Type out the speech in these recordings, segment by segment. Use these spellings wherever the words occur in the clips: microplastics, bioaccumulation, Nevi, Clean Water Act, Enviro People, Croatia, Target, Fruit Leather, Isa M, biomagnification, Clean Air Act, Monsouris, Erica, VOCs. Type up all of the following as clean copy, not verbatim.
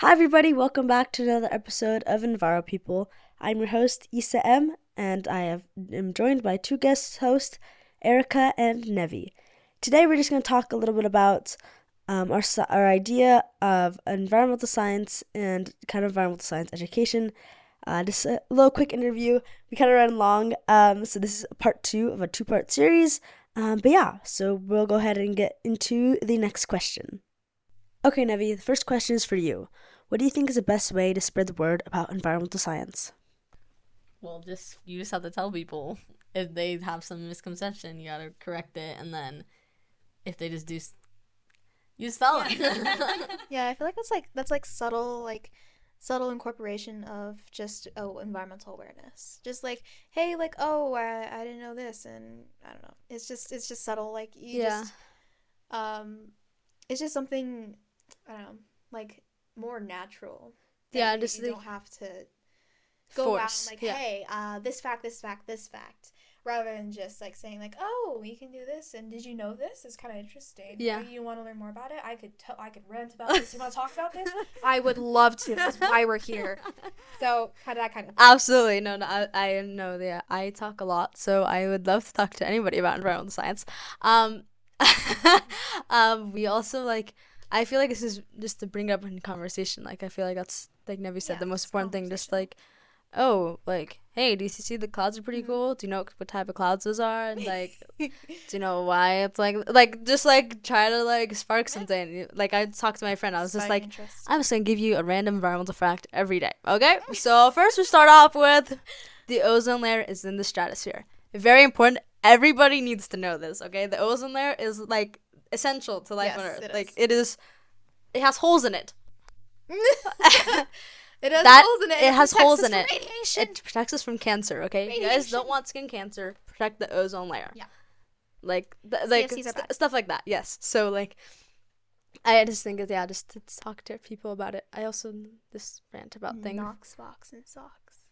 Hi everybody, welcome back to another episode of Enviro People. I'm your host, Isa M, and I am joined by two guest hosts, Erica and Nevi. Today we're just going to talk a little bit about our idea of environmental science and kind of environmental science education. Just a little quick interview. We kind of ran long, so this is part two of a two-part series. But yeah, so we'll go ahead and get into the next question. Okay, Nevi, the first question is for you. What do you think is the best way to spread the word about environmental science? Well, just you just have to tell people. If they have some misconception, you gotta correct it, and then if they just do, you spell it. Yeah, I feel like that's like subtle incorporation of just environmental awareness. Just like, hey, like, oh, I didn't know this, and I don't know. It's just subtle. Like you just it's just something. I don't know, like more natural. Yeah, just you don't have to go force. Out and like, hey, this fact, rather than just like saying like, oh, you can do this, and did you know this? It's kind of interesting. Yeah, you want to learn more about it? I could rant about this. You want to talk about this? I would love to. That's why we're here. So kind of that kind of thing. Absolutely no. I know. Yeah, I talk a lot, so I would love to talk to anybody about environmental science. We also like. I feel like this is just to bring it up in conversation. Like, I feel like that's, like Nevi said, the most important thing. Just like, oh, like, hey, do you see the clouds are pretty cool? Do you know what type of clouds those are? And, like, do you know why it's like, just, like, try to, like, spark something. Like, I talked to my friend. I was just like, I'm just going to give you a random environmental fact every day. Okay? So, first we start off with the ozone layer is in the stratosphere. Very important. Everybody needs to know this, okay? The ozone layer is, like, essential to life on Earth. It has holes in it. It has holes in it. Radiation. It protects us from cancer, okay? Radiation. You guys don't want skin cancer. Protect the ozone layer. Yeah. Like stuff like that. Yes. So like I just think just to talk to people about it. I also just rant about things. Knox, Vox, and socks.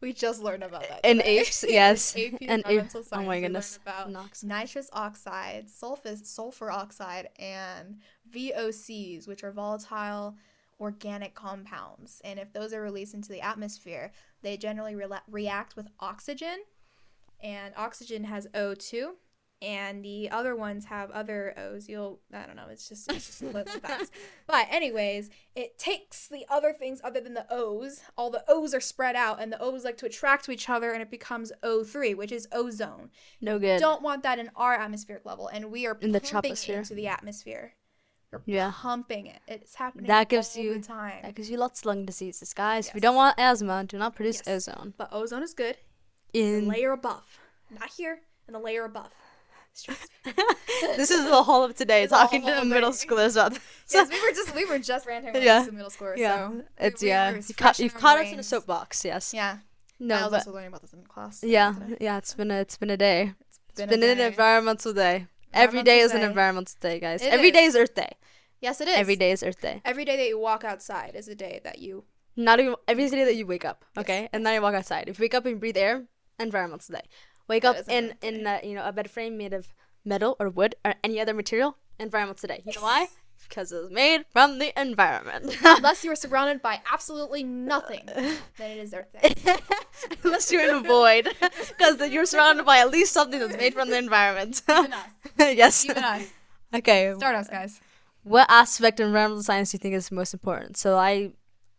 We just learned about that. And apes, yes. And apes. Oh my goodness. About nitrous oxide, sulfur oxide, and VOCs, which are volatile organic compounds. And if those are released into the atmosphere, they generally react with oxygen. And oxygen has O2. And the other ones have other O's. I don't know. It's just loads of facts. But anyways, it takes the other things other than the O's. All the O's are spread out, and the O's like to attract to each other, and it becomes O3, which is ozone. No good. We don't want that in our atmospheric level, and we are pumping it into the atmosphere. We're pumping it. It's happening all the time. That gives you lots of lung diseases, guys. Yes. If you don't want asthma, do not produce ozone. But ozone is good. In the layer above, not here. In the layer above. This is the whole of today, talking to the middle schoolers about this. Yes, we were just ranting about this in middle school. Yeah, so you've caught us in a soapbox. Yes. Yeah. No, I was also learning about this in class. Yeah, yeah. It's been a day. It's been an environmental day. Every day is an environmental day, guys. Every day is Earth Day. Yes, it is. Every day is Earth Day. Every day that you walk outside is a day that you. Not even every day that you wake up. Okay, yes. And now you walk outside. If you wake up and breathe air, environmental day. Wake up in a bed frame made of metal or wood or any other material. Environmental today. You know why? Because it was made from the environment. Unless you are surrounded by absolutely nothing, then it is Earth Day. Unless you're in a void, because then you're surrounded by at least something that's made from the environment. Even us. Yes. Even us. Okay. Start us, guys. What aspect of environmental science do you think is most important? So I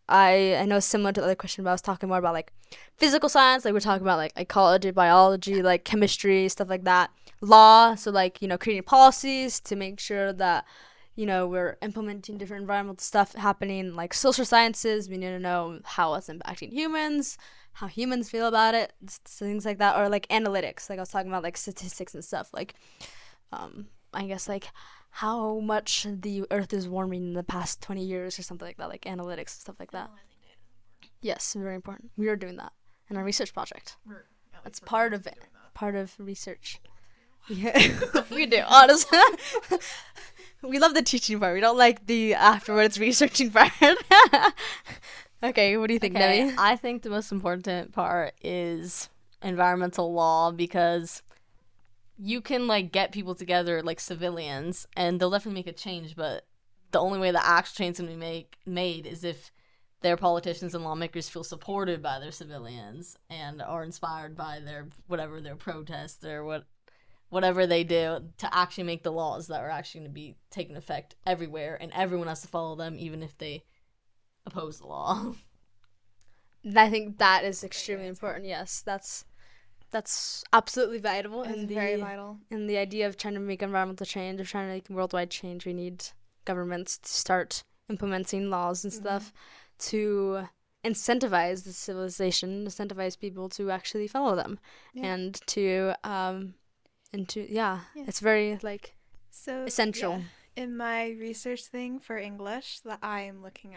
know it's similar to the other question, but I was talking more about, like, physical science. Like, we're talking about, like, ecology, biology, like, chemistry, stuff like that. Law, so, like, you know, creating policies to make sure that, you know, we're implementing different environmental stuff happening. Like, social sciences, we need to know how it's impacting humans, how humans feel about it, things like that. Or, like, analytics. Like, I was talking about, like, statistics and stuff. Like, I guess, like, how much the Earth is warming in the past 20 years or something like that, like analytics and stuff like that. Yes, very important. We are doing that in our research project. That's part of it. Part of research. Yeah, we do, honestly. We love the teaching part. We don't like the afterwards researching part. Okay, what do you think, Debbie? I think the most important part is environmental law, because you can, like, get people together, like, civilians, and they'll definitely make a change, but the only way that actual change can be made is if their politicians and lawmakers feel supported by their civilians and are inspired by their protests, whatever they do, to actually make the laws that are actually going to be taking effect everywhere, and everyone has to follow them even if they oppose the law. I think that is extremely important. Yes, that's absolutely vital. It's very vital. And the idea of trying to make environmental change, of trying to make worldwide change, we need governments to start implementing laws and stuff to incentivize the civilization, incentivize people to actually follow them, and to it's very essential. Yeah. In my research thing for English that I'm looking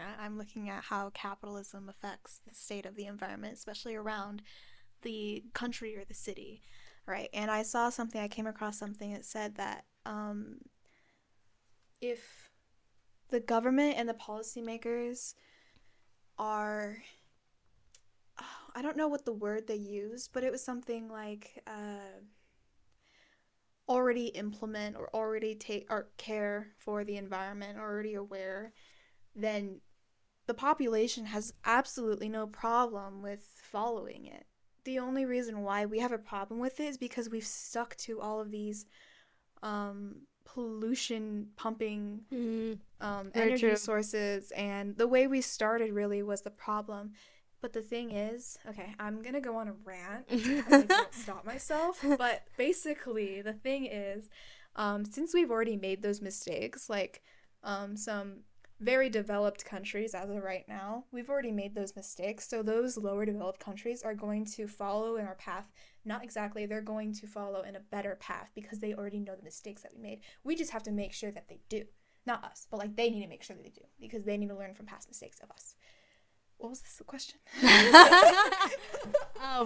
at how capitalism affects the state of the environment, especially around the country or the city, right? And I came across something that said that if the government and the policymakers are, I don't know what the word they used, but it was something like already implement or already take or care for the environment, already aware, then the population has absolutely no problem with following it. The only reason why we have a problem with it is because we've stuck to all of these pollution pumping energy sources, and the way we started really was the problem. But the thing is, okay, I'm gonna go on a rant. I can't stop myself. But basically, the thing is, since we've already made those mistakes, like some very developed countries as of right now, we've already made those mistakes. So those lower developed countries are going to follow in our path. Not exactly, they're going to follow in a better path because they already know the mistakes that we made. We just have to make sure that they do. Not us, but they need to make sure that they do, because they need to learn from past mistakes of us. What was the question?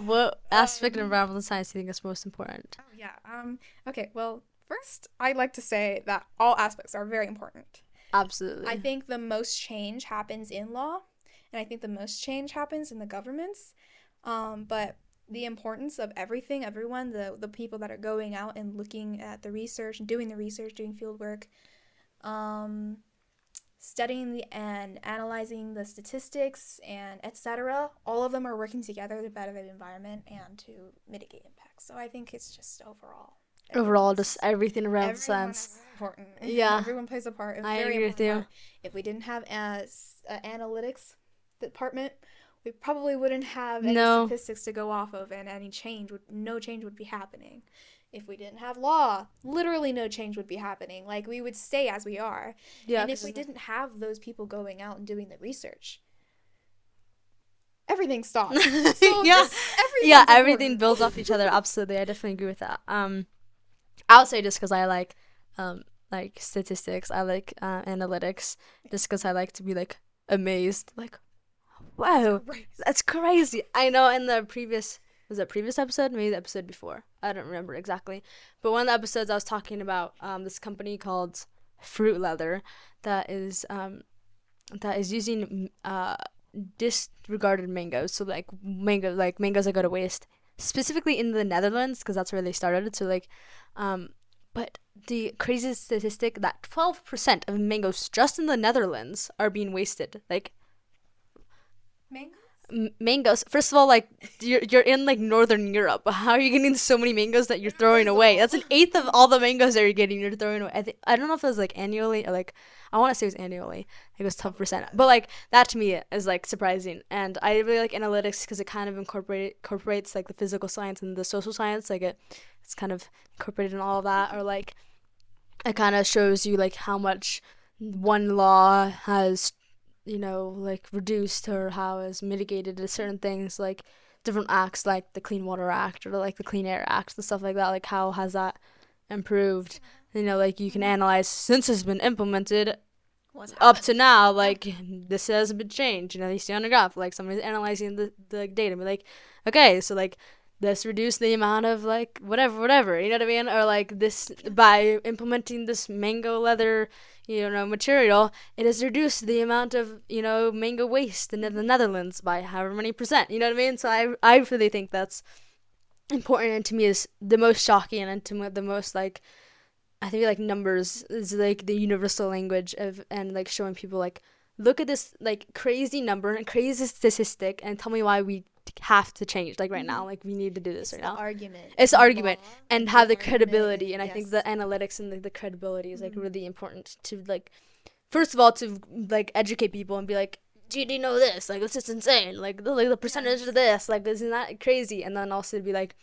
What aspect of environmental science do you think is most important? Oh, yeah. Okay, well, first, I'd like to say that all aspects are very important. Absolutely. I think the most change happens in law, and I think the most change happens in the governments. But the importance of everything, everyone, the people that are going out and looking at the research, doing the research, doing field work, studying and analyzing the statistics and etc. All of them are working together to better the environment and to mitigate impacts. So I think it's just overall, just everything around science. Important. Yeah, everyone plays a part. I agree with you. If we didn't have an analytics department, we probably wouldn't have any statistics to go off of, and no change would be happening. If we didn't have law, literally no change would be happening. Like, we would stay as we are. Yeah, and if we didn't have those people going out and doing the research, everything stops. So everything builds off each other. Absolutely. I definitely agree with that. I would say, just because I like statistics, I like analytics, just because I like to be amazed. Like, wow, that's crazy. I know in the previous... Was that previous episode? Maybe the episode before. I don't remember exactly. But one of the episodes I was talking about this company called Fruit Leather that is using disregarded mangoes. So mangoes that go to waste, specifically in the Netherlands, because that's where they started. So but the craziest statistic that 12% of mangoes just in the Netherlands are being wasted. Mangoes. First of all, you're in Northern Europe. How are you getting so many mangoes that you're throwing away? That's an eighth of all the mangoes that you're getting. You're throwing away. I don't know if it was annually or I want to say it was annually. It was 12%, but that to me is surprising. And I really like analytics because it kind of incorporates the physical science and the social science. It's kind of incorporated in all of that, or it kind of shows you how much one law has reduced, or how is mitigated to certain things, different acts, the Clean Water Act, or the Clean Air Act, and stuff like that, how has that improved, you can analyze since it's been implemented up to now, this has been changed, you see on a graph, somebody's analyzing the data, and be okay, so, this reduced the amount of, whatever, you know what I mean, or, this, by implementing this mango leather, material, it has reduced the amount of, mango waste in the Netherlands by however many %, you know what I mean? So I really think that's important, and to me is the most shocking, and to me the most, I feel like numbers is like the universal language of, and like showing people like, look at this like crazy number and crazy statistic and tell me why we have to change like right now, like we need to do this. It's right now argument, it's argument and have the credibility, and yes. I think the analytics and the credibility is like really important to like, first of all, to like educate people and be like, do you know this? Like, this is insane. Like the percentage of this. Like, isn't that crazy? And then also to be like,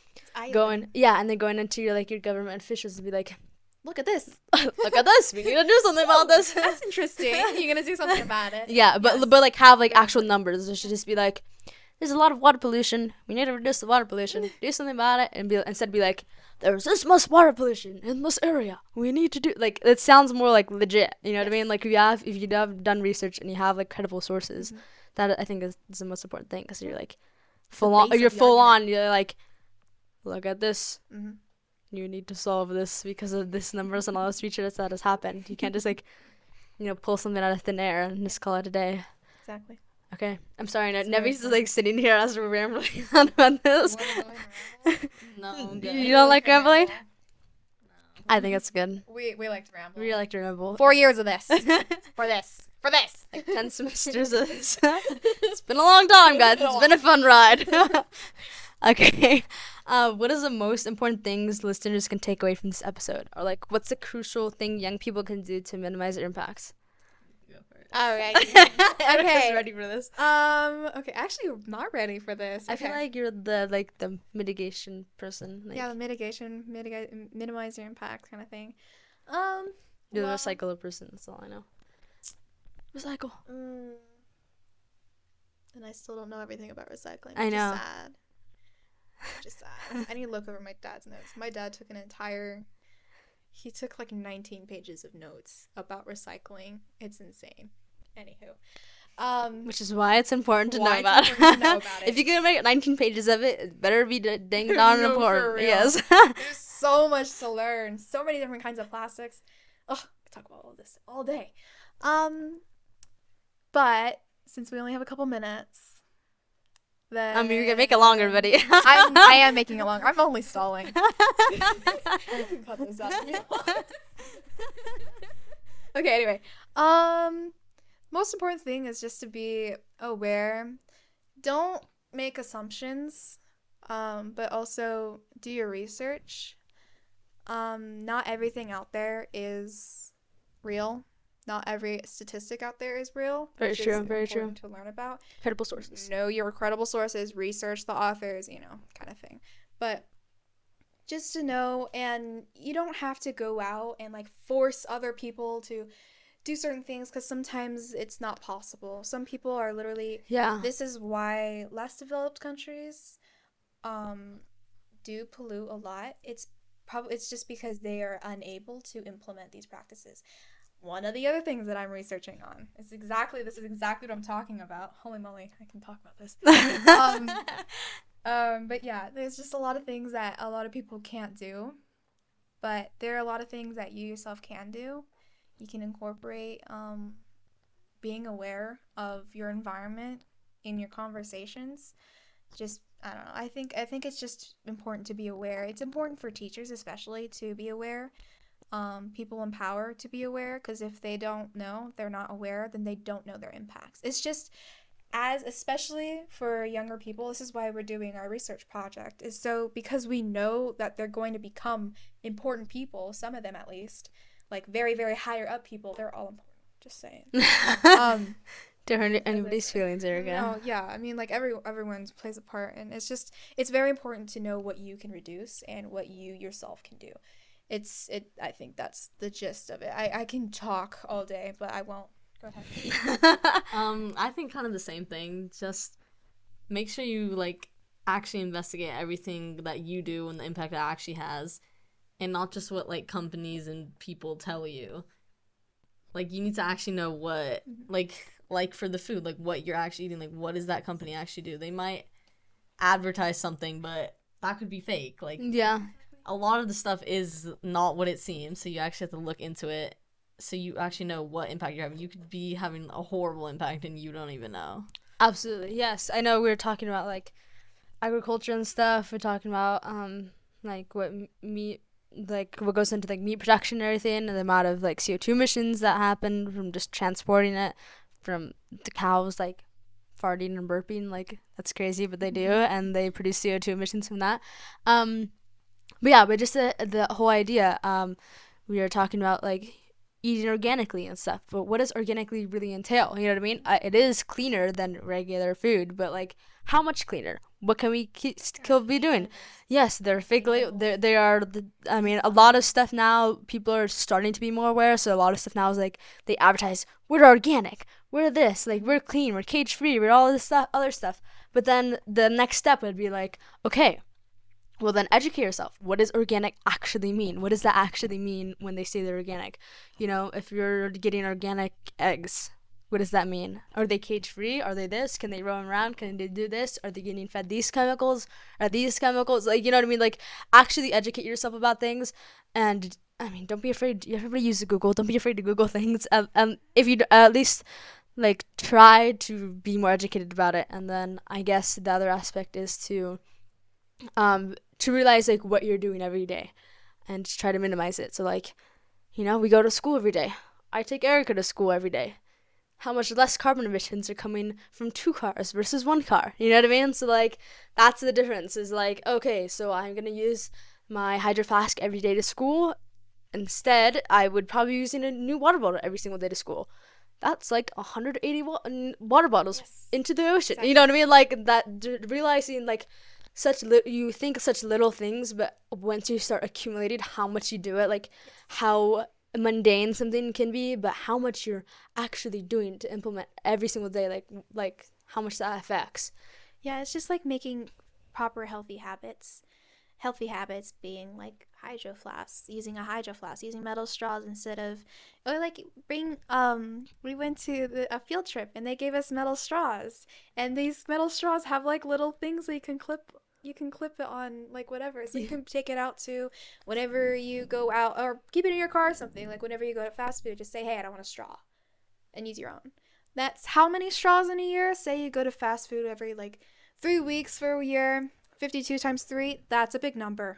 going into your government officials to be like, look at this. Look at this. We're gonna do something about this. That's interesting. You're gonna do something about it. Yeah, but like have like actual numbers. It should just be like, there's a lot of water pollution. We need to reduce the water pollution. Do something about it. And instead be like, there's this much water pollution in this area. We need to do... Like, it sounds more, like, legit. You know what I mean? Like, if you have done research and you have, like, credible sources, that I think is the most important thing. Because you're, like, full on. You're, like, look at this. Mm-hmm. You need to solve this because of this numbers and all those features that has happened. You can't just, like, pull something out of thin air and just call it a day. Exactly. Okay, I'm sorry. Nevi's just sitting here as we're rambling on about this. No, you don't like rambling? No. I think it's good. We like to ramble. We like to ramble. 4 years of this. For this. Like 10 semesters of this. It's been a long time, guys. It's been a fun ride. Okay. What is the most important things listeners can take away from this episode? Or like, what's the crucial thing young people can do to minimize their impacts? All right. Okay. Ready for this? Okay. Actually, not ready for this. Okay. I feel like you're the mitigation person. Like, yeah, the minimize your impact kind of thing. You're the recycler person. That's all I know. Recycle. And I still don't know everything about recycling. I know. Which is sad. I need to look over my dad's notes. My dad took He took 19 pages of notes about recycling. It's insane. Anywho. Which is why it's important to know about it. If you can make 19 pages of it, it better be dang darn important. Yes. There's so much to learn. So many different kinds of plastics. Oh, I could talk about all of this all day. But since we only have a couple minutes, you're gonna make it longer, buddy. I am making it longer. I'm only stalling. I can cut this out. Okay, anyway. Most important thing is just to be aware. Don't make assumptions, but also do your research. Not everything out there is real. Not every statistic out there is real. Very true. To learn about credible sources. Know your credible sources. Research the authors. Kind of thing. But just to know, and you don't have to go out and force other people to do certain things because sometimes it's not possible. Some people are literally. Yeah. This is why less developed countries, do pollute a lot. It's just because they are unable to implement these practices. One of the other things that I'm researching on is exactly what I'm talking about. Holy moly, I can talk about this. But yeah, there's just a lot of things that a lot of people can't do, but there are a lot of things that you yourself can do. You can incorporate being aware of your environment in your conversations. Just, I don't know. I think it's just important to be aware. It's important for teachers especially to be aware. People in power to be aware, because if they don't know, if they're not aware, then they don't know their impacts. It's just, especially for younger people, this is why we're doing our research project, is so because we know that they're going to become important people, some of them at least, very, very higher up people. They're all important, just saying. Don't hurt anybody's feelings, Erica. No, yeah, everyone plays a part, and it's very important to know what you can reduce and what you yourself can do. I think that's the gist of it. I can talk all day, but I won't. Go ahead. I think kind of the same thing. Just make sure you, actually investigate everything that you do and the impact it actually has, and not just what, companies and people tell you. You need to actually know what, for the food, what you're actually eating, what does that company actually do? They might advertise something, but that could be fake. Yeah. A lot of the stuff is not what it seems, so you actually have to look into it so you actually know what impact you're having. You could be having a horrible impact and you don't even know. Absolutely, yes. I know we were talking about, agriculture and stuff. We're talking about, what meat like what goes into like meat production and everything, and the amount of like CO2 emissions that happen from just transporting it, from the cows like farting and burping, like that's crazy, but they do, and they produce CO2 emissions from that. But yeah, but just the whole idea, we are talking about like eating organically and stuff, but what does organically really entail? You know what I mean? It is cleaner than regular food, but like how much cleaner? What can we still be doing? Yes, they're fig labels. They are. I mean, a lot of stuff now. People are starting to be more aware. So a lot of stuff now is like they advertise, we're organic, we're this, like we're clean, we're cage free, we're all this stuff, other stuff. But then the next step would be like, okay, well, then educate yourself. What does organic actually mean? What does that actually mean when they say they're organic? You know, if you're getting organic eggs, what does that mean? Are they cage-free? Are they this? Can they roam around? Can they do this? Are they getting fed these chemicals? Are these chemicals? Like, you know what I mean? Like, actually educate yourself about things. And, I mean, don't be afraid. Everybody uses Google. Don't be afraid to Google things. If you at least, like, try to be more educated about it. And then I guess the other aspect is to realize like what you're doing every day and to try to minimize it. So like, you know, we go to school every day. I take Erica to school every day. How much less carbon emissions are coming from 2 cars versus 1 car? You know what I mean? So like, that's the difference is like, okay, so I'm going to use my Hydro Flask every day to school. Instead, I would probably be using a new water bottle every single day to school. That's like 180 water bottles into the ocean. Exactly. You know what I mean? Like that, realizing like, you think such little things, but once you start accumulating how much you do it, like how mundane something can be, but how much you're actually doing to implement every single day, like how much that affects. Yeah, it's just like making proper healthy habits being like Hydro Flasks, using a Hydro Flask, using metal straws instead of, or like bring, we went to a field trip and they gave us metal straws, and these metal straws have like little things that you can clip it on like whatever, so you can take it out to whenever you go out, or keep it in your car or something. Like whenever you go to fast food, just say, hey, I don't want a straw, and use your own. That's how many straws in a year? Say you go to fast food every like 3 weeks for a year. 52 times 3, that's a big number.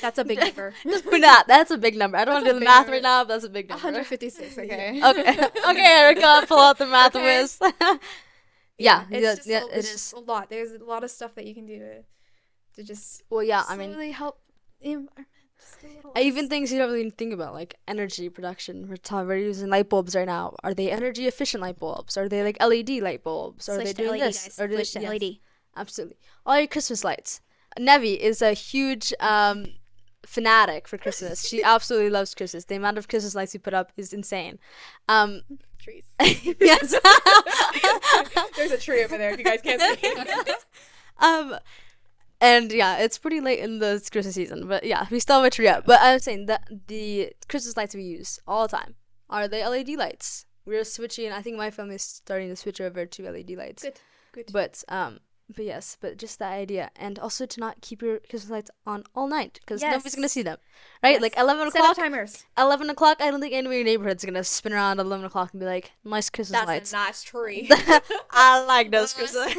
That's a big number. Just put that. That's a big number. I don't want to do the math right now, but that's a big number. 156, okay. Okay, Erica, pull out the math whiz. It's just a lot. There's a lot of stuff that you can do to just really help the environment. Even things you don't really think about, like energy production. We're using light bulbs right now. Are they energy efficient light bulbs? Are they like LED light bulbs? Are they doing this? Or switch to LED. Absolutely. All your Christmas lights. Nevi is a huge fanatic for Christmas. She absolutely loves Christmas. The amount of Christmas lights we put up is insane. Trees. Yes. There's a tree over there if you guys can't see it. And yeah, it's pretty late in the Christmas season, but yeah, we still have a tree up. But I was saying that the Christmas lights we use all the time, are they LED lights? We're switching. I think my family's starting to switch over to LED lights. Good. But yes, but just the idea, and also to not keep your Christmas lights on all night, because nobody's gonna see them, right? Yes. Like 11 o'clock. Set up timers. 11 o'clock. I don't think any of your neighborhood's gonna spin around at 11 o'clock and be like, "Nice Christmas lights." That's a nice tree. I like those Christmas.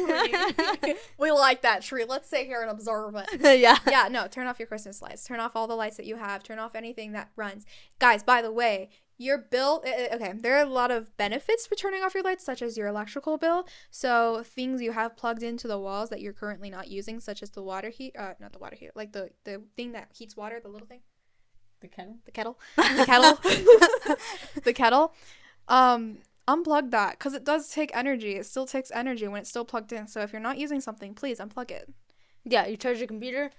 We like that tree. Let's sit here and observe it. Yeah. Yeah. No, turn off your Christmas lights. Turn off all the lights that you have. Turn off anything that runs. Guys, by the way. Your bill, okay, there are a lot of benefits for turning off your lights, such as your electrical bill. So things you have plugged into the walls that you're currently not using, such as the water heat, not the water heat, like the thing that heats water, the little thing. The kettle. Unplug that, because it does take energy. It still takes energy when it's still plugged in. So if you're not using something, please unplug it. Yeah, you charge your computer.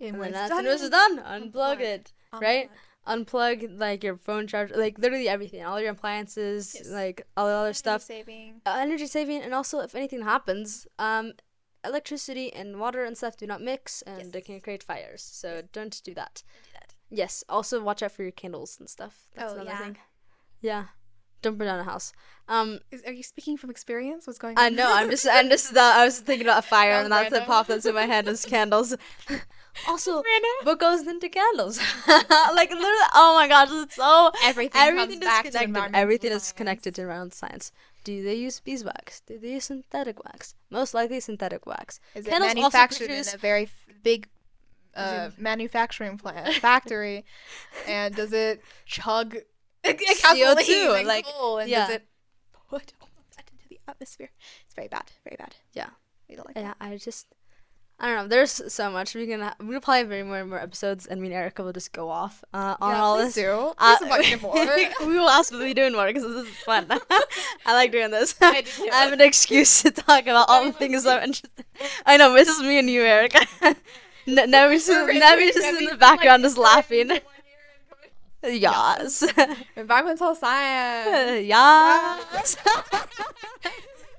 And when it's done, unplug it, right? Unplug like your phone charger, like literally everything, all your appliances, like all the other stuff. Energy saving, and also if anything happens, electricity and water and stuff do not mix, and they can create fires. So don't do that. Yes. Also, watch out for your candles and stuff. That's another thing. Yeah. Don't burn down a house. Are you speaking from experience? What's going on? I know. I was thinking about fire, and that's what popped into my head is candles. Also, what goes into candles? Like literally, oh my gosh, it's so everything comes back to environmental. Everything is connected to environmental science. Do they use beeswax? Do they use synthetic wax? Most likely synthetic wax. Is it manufactured in a very big manufacturing plant, factory, and does it chug CO2? Like, coal, and does it put all of that into the atmosphere? It's very bad, very bad. Yeah, we don't like that. Yeah, I don't know. There's so much. We'll probably have more episodes, and me and Erica will just go off on all this. Yeah, please do. We will absolutely be doing more because this is fun. I like doing this. I do too. I have an excuse to talk about all the things I'm interested in. I know, this is me and you, Erica. Nevi's just in the background just laughing. Yas. Environmental science. Yas.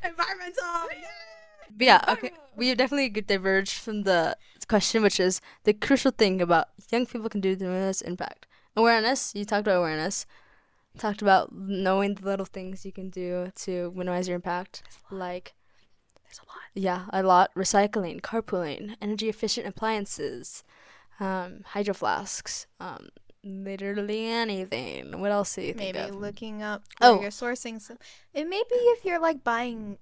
Environmental. But yeah, okay. We definitely diverged from the question, which is the crucial thing about young people can do the most impact. Awareness. You talked about awareness. Talked about knowing the little things you can do to minimize your impact. There's a lot. Yeah, a lot. Recycling, carpooling, energy-efficient appliances, hydro flasks, literally anything. What else do you think of? Maybe looking up where you're sourcing some. It may be if you're buying,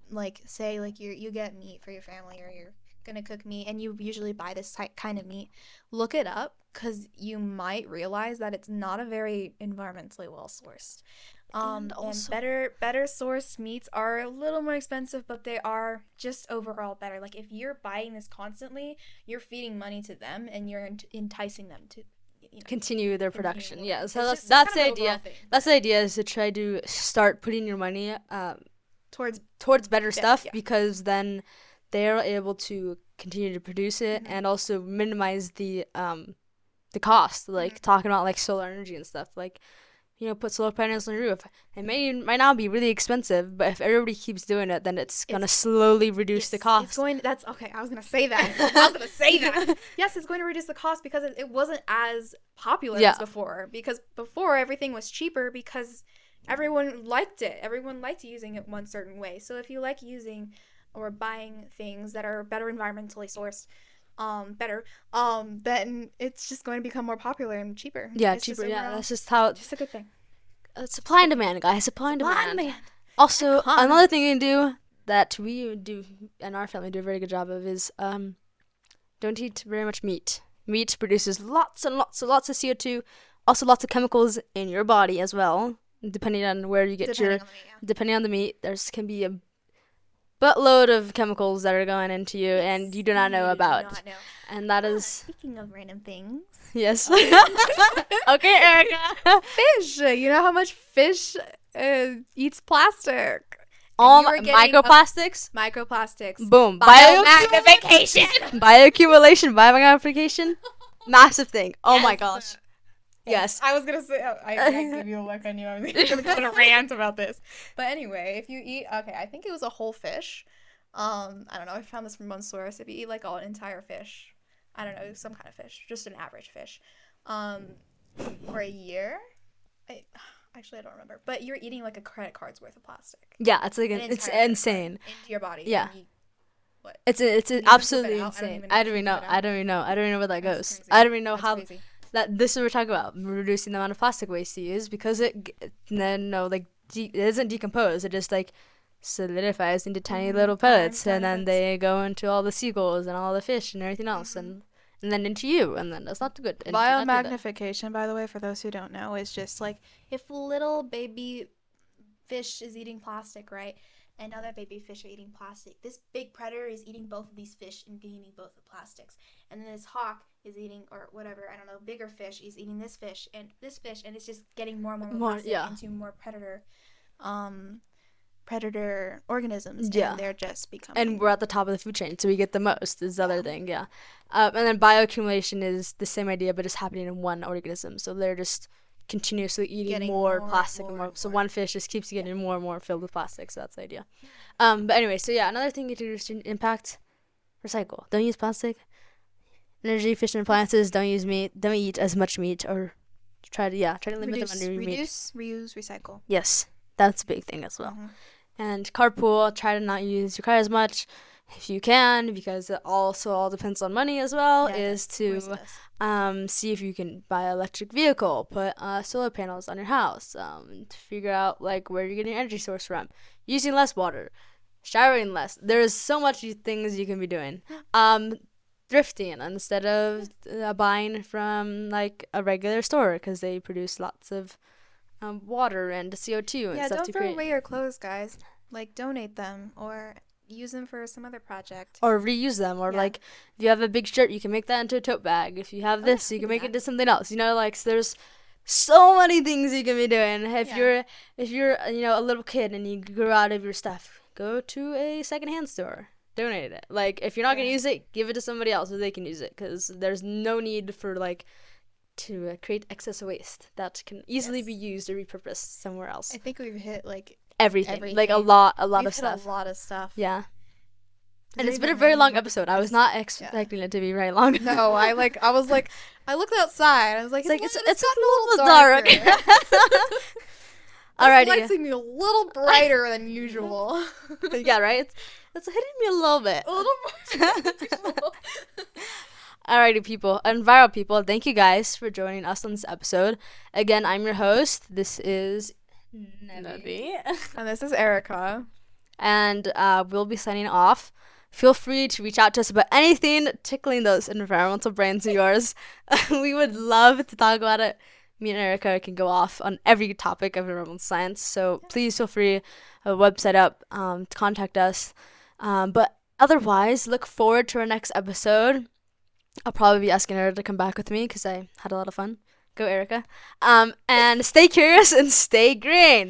say, you get meat for your family, or you're gonna cook meat and you usually buy this kind of meat, look it up, because you might realize that it's not a very environmentally well sourced. And better sourced meats are a little more expensive, but they are just overall better. Like, if you're buying this constantly, you're feeding money to them and you're enticing them to continue their production. Yeah, so that's the idea. That's the idea, is to try to start putting your money towards better stuff, because then they're able to continue to produce it, and also minimize the cost. Talking about solar energy and stuff, put solar panels on your roof. It might now be really expensive, but if everybody keeps doing it, then it's going to slowly reduce the cost. I was going to say that. Yes, it's going to reduce the cost because it wasn't as popular as before. Because before, everything was cheaper because everyone liked it. Everyone liked using it one certain way. So if you like using or buying things that are better environmentally sourced, then it's just going to become more popular and cheaper. Yeah, it's cheaper. Yeah, that's just how. It's just a good thing. Supply and demand, guys. Supply and demand. Also, another thing you can do that we do and our family do a very good job of is don't eat very much meat. Meat produces lots and lots and lots of CO2, also lots of chemicals in your body as well. Depending on where you get depending on the meat, there can be a buttload of chemicals that are going into you and you do not know about. And that is... Speaking of random things... Yes. Okay, Erica. Fish. You know how much fish eats plastic? All microplastics? Microplastics. Boom. Biomagnification. Bioaccumulation. Biomagnification. Massive thing. Oh my gosh. Yes. I was going to say, I gave you a look. I knew I was going to go on a rant about this. But anyway, if you eat, I think it was a whole fish. I don't know. I found this from Monsouris. If you eat an entire fish, I don't know, some kind of fish, just an average fish, for a year, I don't remember. But you're eating a credit card's worth of plastic. Yeah, it's insane. Into your body. Yeah. What? It's absolutely insane. I don't even know. I don't even know where that goes. I don't even know how. Crazy. This is what we're talking about, reducing the amount of plastic waste you use, because it doesn't decompose. It just solidifies into tiny little pellets, and then they go into all the seagulls and all the fish and everything else, and then into you, and then that's not good. Biomagnification, by the way, for those who don't know, is just if little baby fish is eating plastic, right? And other baby fish are eating plastic. This big predator is eating both of these fish and gaining both the plastics. And then this hawk is eating, or whatever, I don't know, bigger fish is eating this fish, and it's just getting more and more plastic into more predator organisms. Yeah. And they're just becoming... And we're at the top of the food chain, so we get the most, is the other thing, yeah. And then bioaccumulation is the same idea, but it's happening in one organism. So they're just... continuously eating more plastic and more. So one fish just keeps getting more and more filled with plastic. So that's the idea. But anyway, so yeah, another thing you do is impact, recycle. Don't use plastic. Energy efficient appliances. Don't use meat. Don't eat as much meat, or try to limit them under your meat. Reduce, reuse, recycle. Yes, that's a big thing as well. Mm-hmm. And carpool. Try to not use your car as much if you can, because it also all depends on money as well, is to see if you can buy an electric vehicle, put solar panels on your house, to figure out where you're getting your energy source from, using less water, showering less. There is so much things you can be doing. thrifting instead of buying from like a regular store because they produce lots of water and CO2 and stuff to create. Yeah, don't throw away your clothes, guys. Like, donate them or use them for some other project. Or reuse them. Or, like, if you have a big shirt, you can make that into a tote bag. If you have this, you can make it into something else. You know, like, so there's so many things you can be doing. If you're, you know, a little kid and you grow out of your stuff, go to a secondhand store. Donate it. Like, if you're not going to use it, give it to somebody else so they can use it. Because there's no need for, like, to create excess waste that can easily be used or repurposed somewhere else. I think we've hit, like... Everything. Like a lot of stuff. A lot of stuff. Yeah. And it's been a very long episode. I was not expecting it to be very long. No, I was like, I looked outside. I was like, it's a little dark. Alrighty. It's light's me a little brighter than usual. Yeah, right? It's hitting me a little bit. A little more. Alrighty, people, Enviro people, thank you guys for joining us on this episode. Again, I'm your host. This is Nevi. And this is Erica. And we'll be signing off. Feel free to reach out to us about anything tickling those environmental brains of yours. We would love to talk about it. Me and Erica can go off on every topic of environmental science. So please feel free, website up, to contact us. But otherwise, look forward to our next episode. I'll probably be asking her to come back with me because I had a lot of fun. Go, Erica. And stay curious and stay green.